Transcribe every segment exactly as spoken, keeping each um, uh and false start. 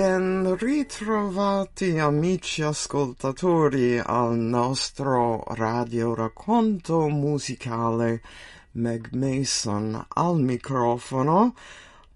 Ben ritrovati amici ascoltatori al nostro radio racconto musicale. Meg Mason al microfono.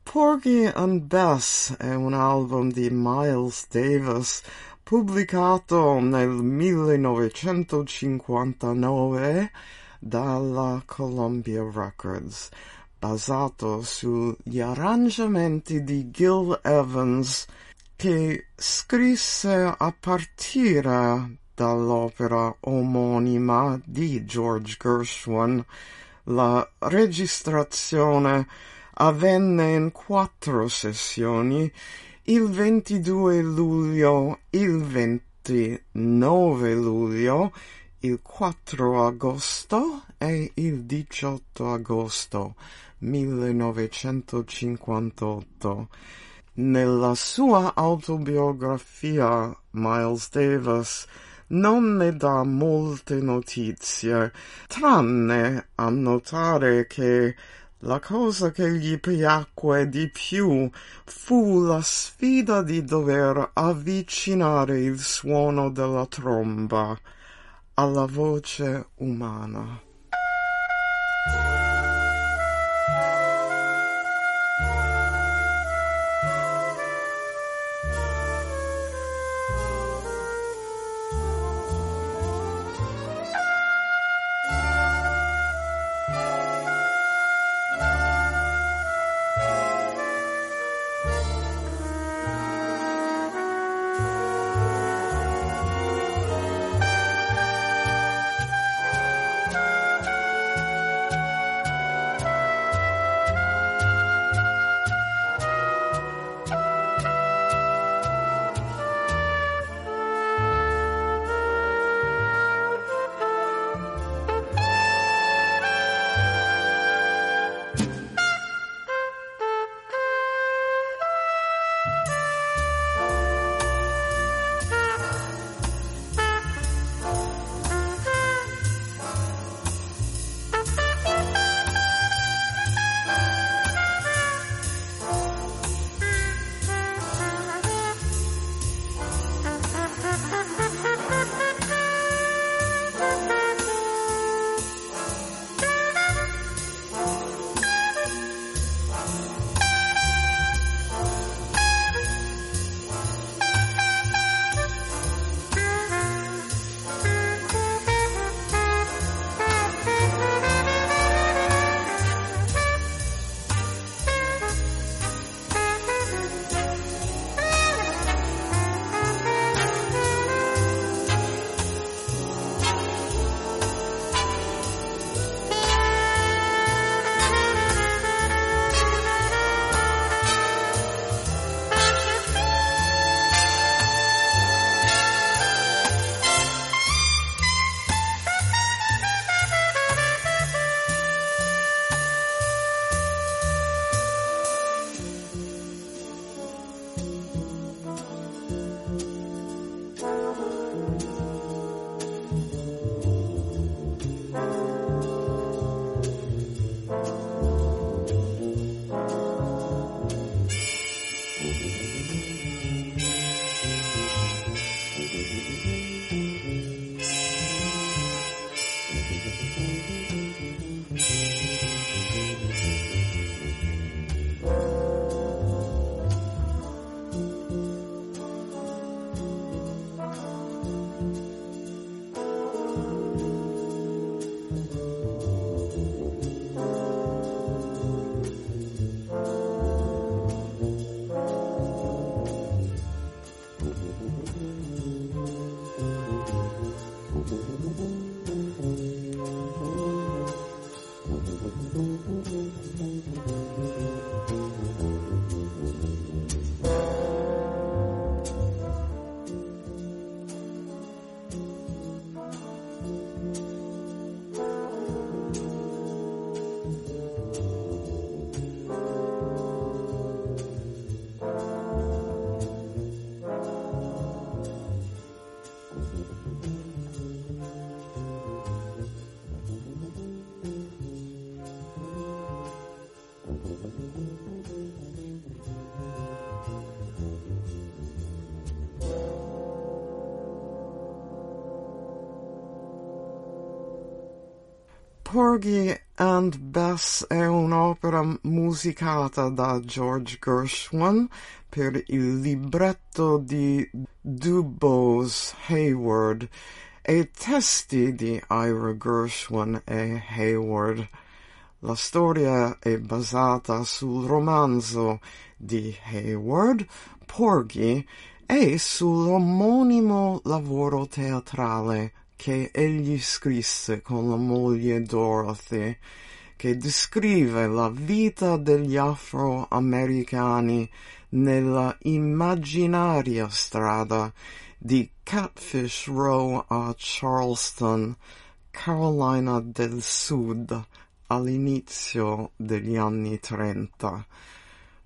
Porgy and Bess è un album di Miles Davis pubblicato nel millenovecentocinquantanove dalla Columbia Records, basato sugli arrangiamenti di Gil Evans, che scrisse a partire dall'opera omonima di George Gershwin. La registrazione avvenne in quattro sessioni, il ventidue luglio, il ventinove luglio, il quattro agosto e il diciotto agosto millenovecentocinquantotto. Nella sua autobiografia Miles Davis non ne dà molte notizie, tranne a notare che la cosa che gli piacque di più fu la sfida di dover avvicinare il suono della tromba alla voce umana. Porgy and Bess è un'opera musicata da George Gershwin per il libretto di DuBose Heyward e testi di Ira Gershwin e Heyward. La storia è basata sul romanzo di Heyward, Porgy, e sull'omonimo lavoro teatrale che egli scrisse con la moglie Dorothy, che descrive la vita degli afroamericani nella immaginaria strada di Catfish Row a Charleston, Carolina del Sud, all'inizio degli anni trenta.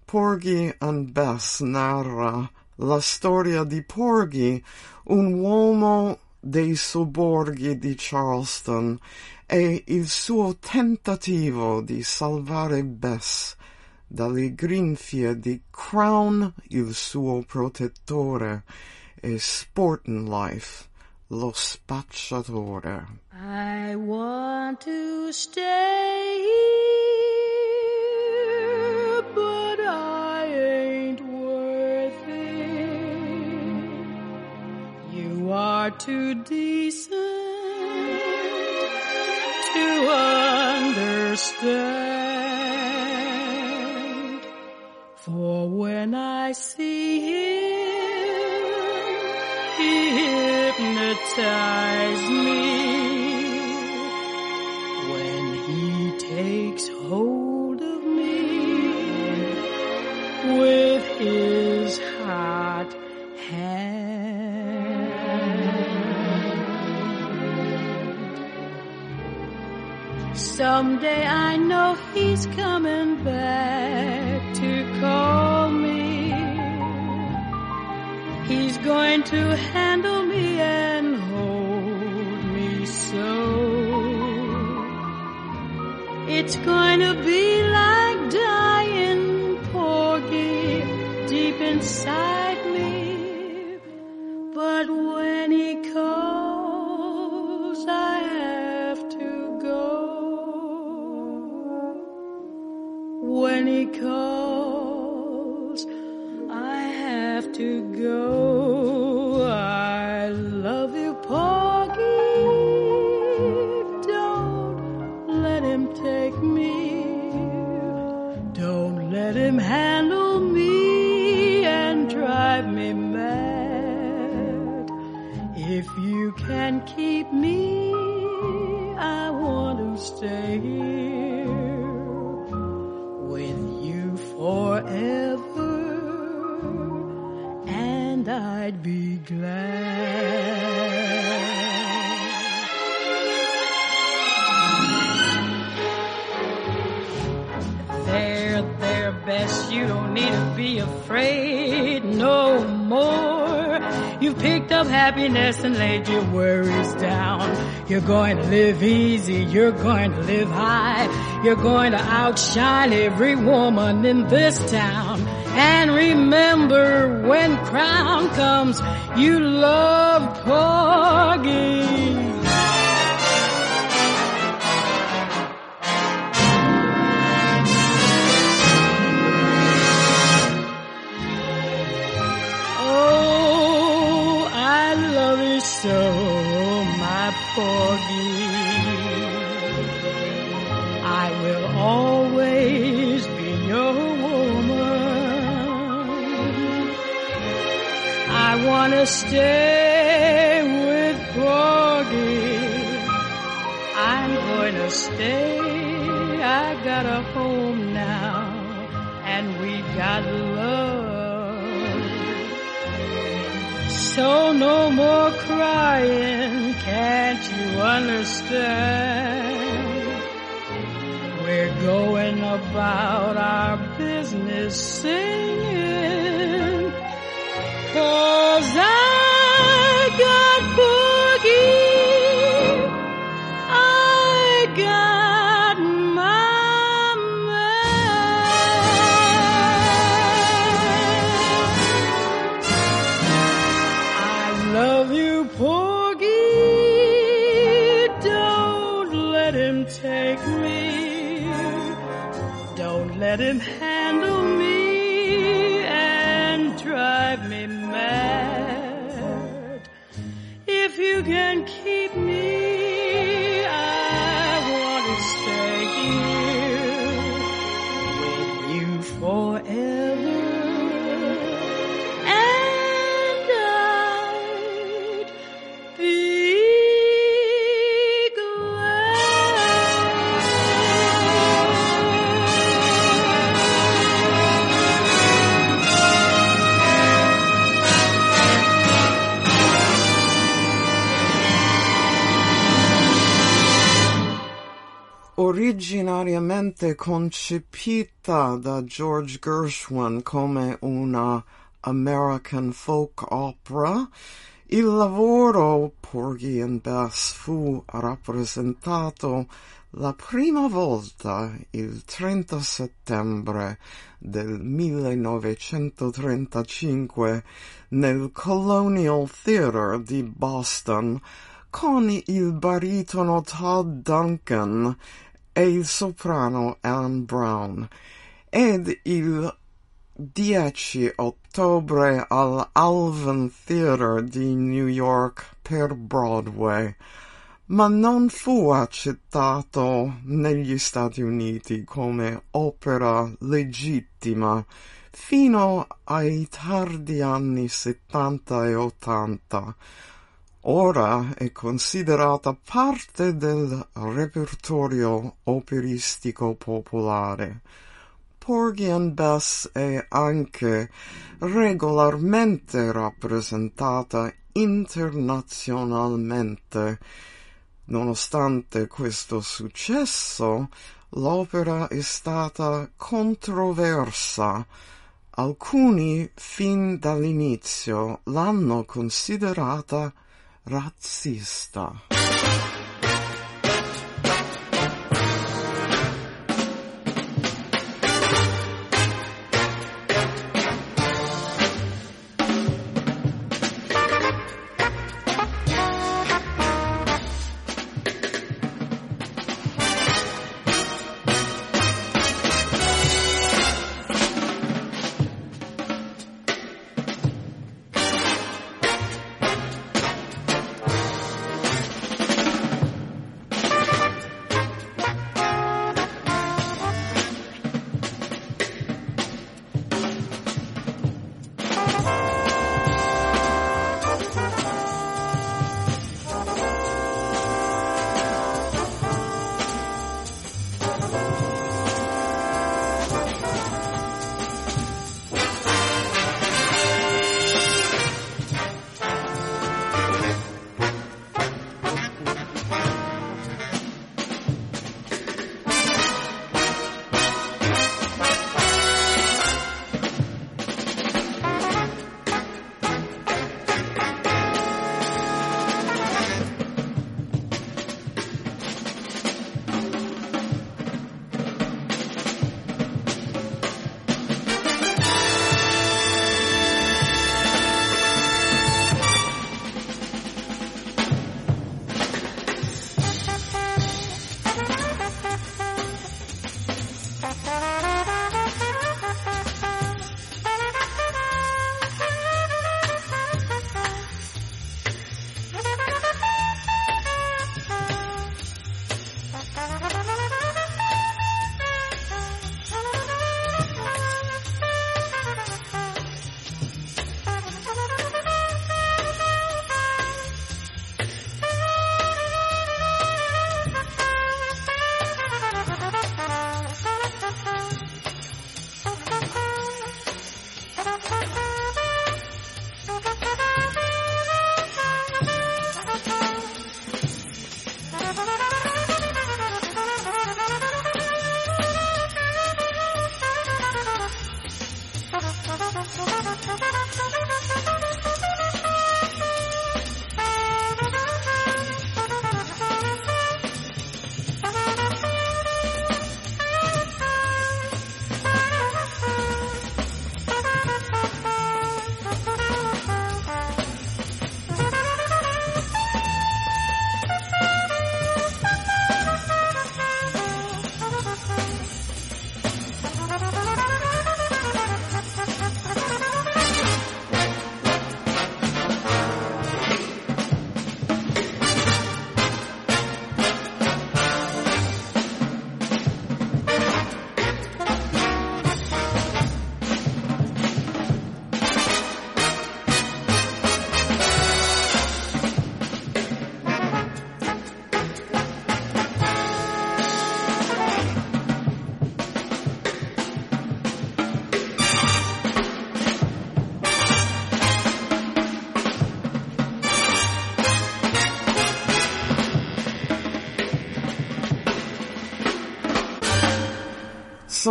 Porgy and Bess narra la storia di Porgy, un uomo dei sobborghi di Charleston, e il suo tentativo di salvare Bess dalle grinfie di Crown, il suo protettore, e Sportinglife, lo spacciatore. I want to stay here, but I ain't worth it. You are too decent to understand. For when I see him, he hypnotizes me. When he takes hold of me with his hot hand, someday I know he's coming back to call me. He's going to handle me and hold me so. It's going to be like dying Porgy deep inside me. But when he calls, I have to go. When he calls, I have to go. I love you, Porgy. Don't let him take me. Don't let him handle me and drive me mad. If you can keep me, I want to stay here with you forever. And I'd be glad. There, there, Bess, you don't need to be afraid no more. You've picked up happiness and laid your worries down. You're going to live easy, you're going to live high. You're going to outshine every woman in this town. And remember, when Crown comes, you love Porgy. Oh, I love you so, my Porgy. I will always be your woman. I want to stay with Porgy. I'm going to stay. I got a home now, and we got love. So no more crying, can't you understand? We're going about our business singing. 'Cause I got Porgy, I got my man. I love you, Porgy, don't let him take originariamente concepita da George Gershwin come una American folk opera, il lavoro Porgy and Bess fu rappresentato la prima volta il trenta settembre del millenovecentotrentacinque nel Colonial Theatre di Boston con il baritono Todd Duncan e il soprano Anne Brown, ed il dieci ottobre al Alvin Theatre di New York per Broadway, ma non fu accettato negli Stati Uniti come opera legittima fino ai tardi anni settanta e ottanta. Ora è considerata parte del repertorio operistico popolare. Porgy and Bess è anche regolarmente rappresentata internazionalmente. Nonostante questo successo, l'opera è stata controversa. Alcuni fin dall'inizio l'hanno considerata razzista.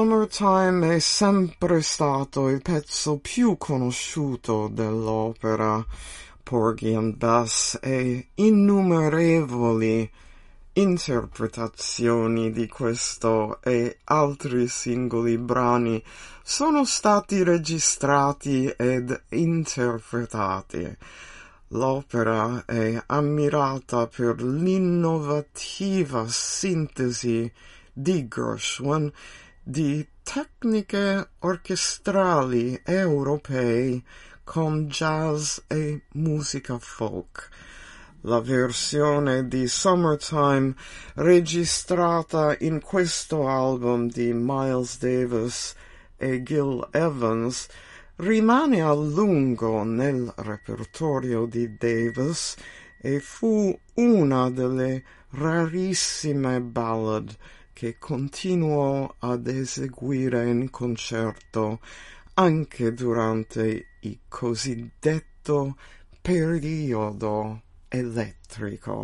Summertime è sempre stato il pezzo più conosciuto dell'opera Porgy and Bess e innumerevoli interpretazioni di questo e altri singoli brani sono stati registrati ed interpretati. L'opera è ammirata per l'innovativa sintesi di Gershwin di tecniche orchestrali europee con jazz e musica folk. La versione di Summertime, registrata in questo album di Miles Davis e Gil Evans, rimane a lungo nel repertorio di Davis e fu una delle rarissime ballad che continuò ad eseguire in concerto anche durante il cosiddetto periodo elettrico.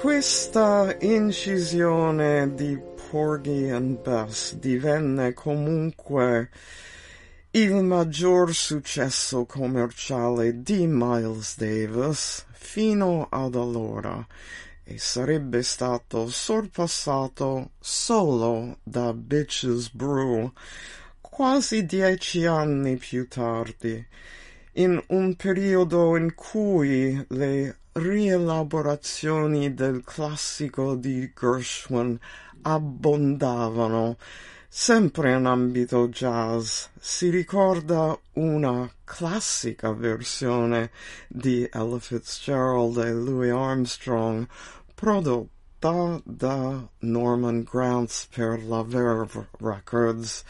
Questa incisione di Porgy and Bess divenne comunque il maggior successo commerciale di Miles Davis fino ad allora e sarebbe stato sorpassato solo da Bitches Brew quasi dieci anni più tardi, in un periodo in cui le rielaborazioni del classico di Gershwin abbondavano Sempre in ambito jazz si ricorda una classica versione di Ella Fitzgerald e Louis Armstrong prodotta da Norman Granz per la Verve Records.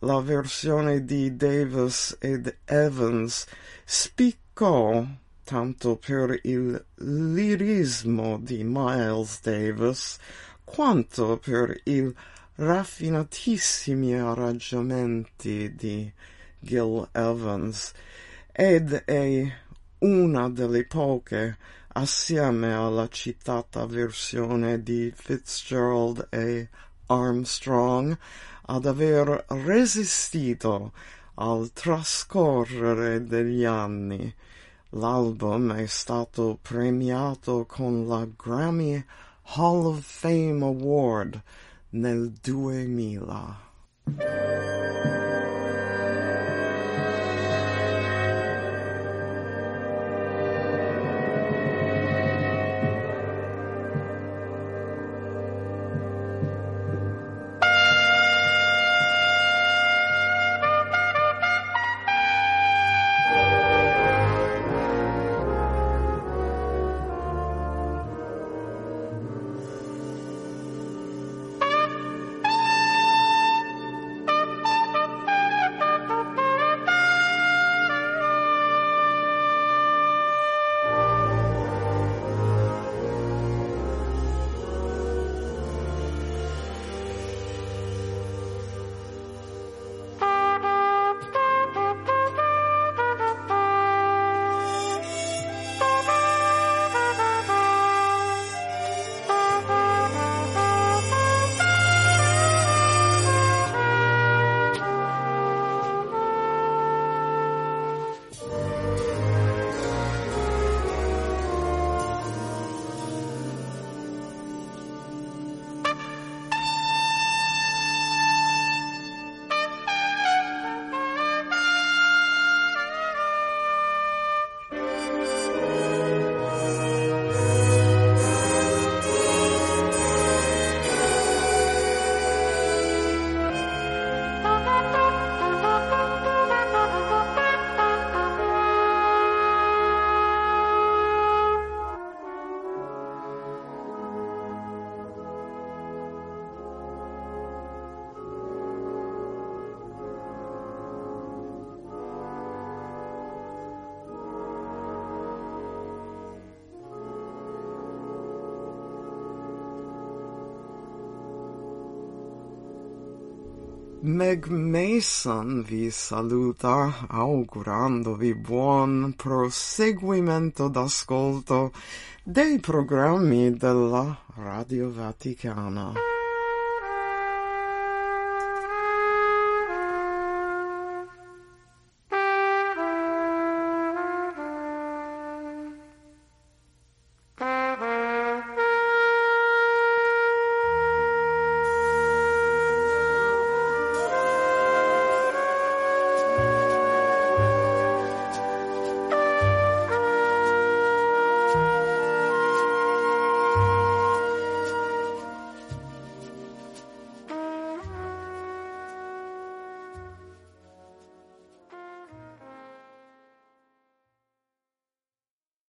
La versione di Davis ed Evans spiccò tanto per il lirismo di Miles Davis quanto per il raffinatissimi arrangiamenti di Gil Evans, ed è una delle poche, assieme alla citata versione di Fitzgerald e Armstrong, ad aver resistito al trascorrere degli anni. L'album è stato premiato con la Grammy Hall of Fame Award nel duemila. Meg Mason vi saluta augurandovi buon proseguimento d'ascolto dei programmi della Radio Vaticana.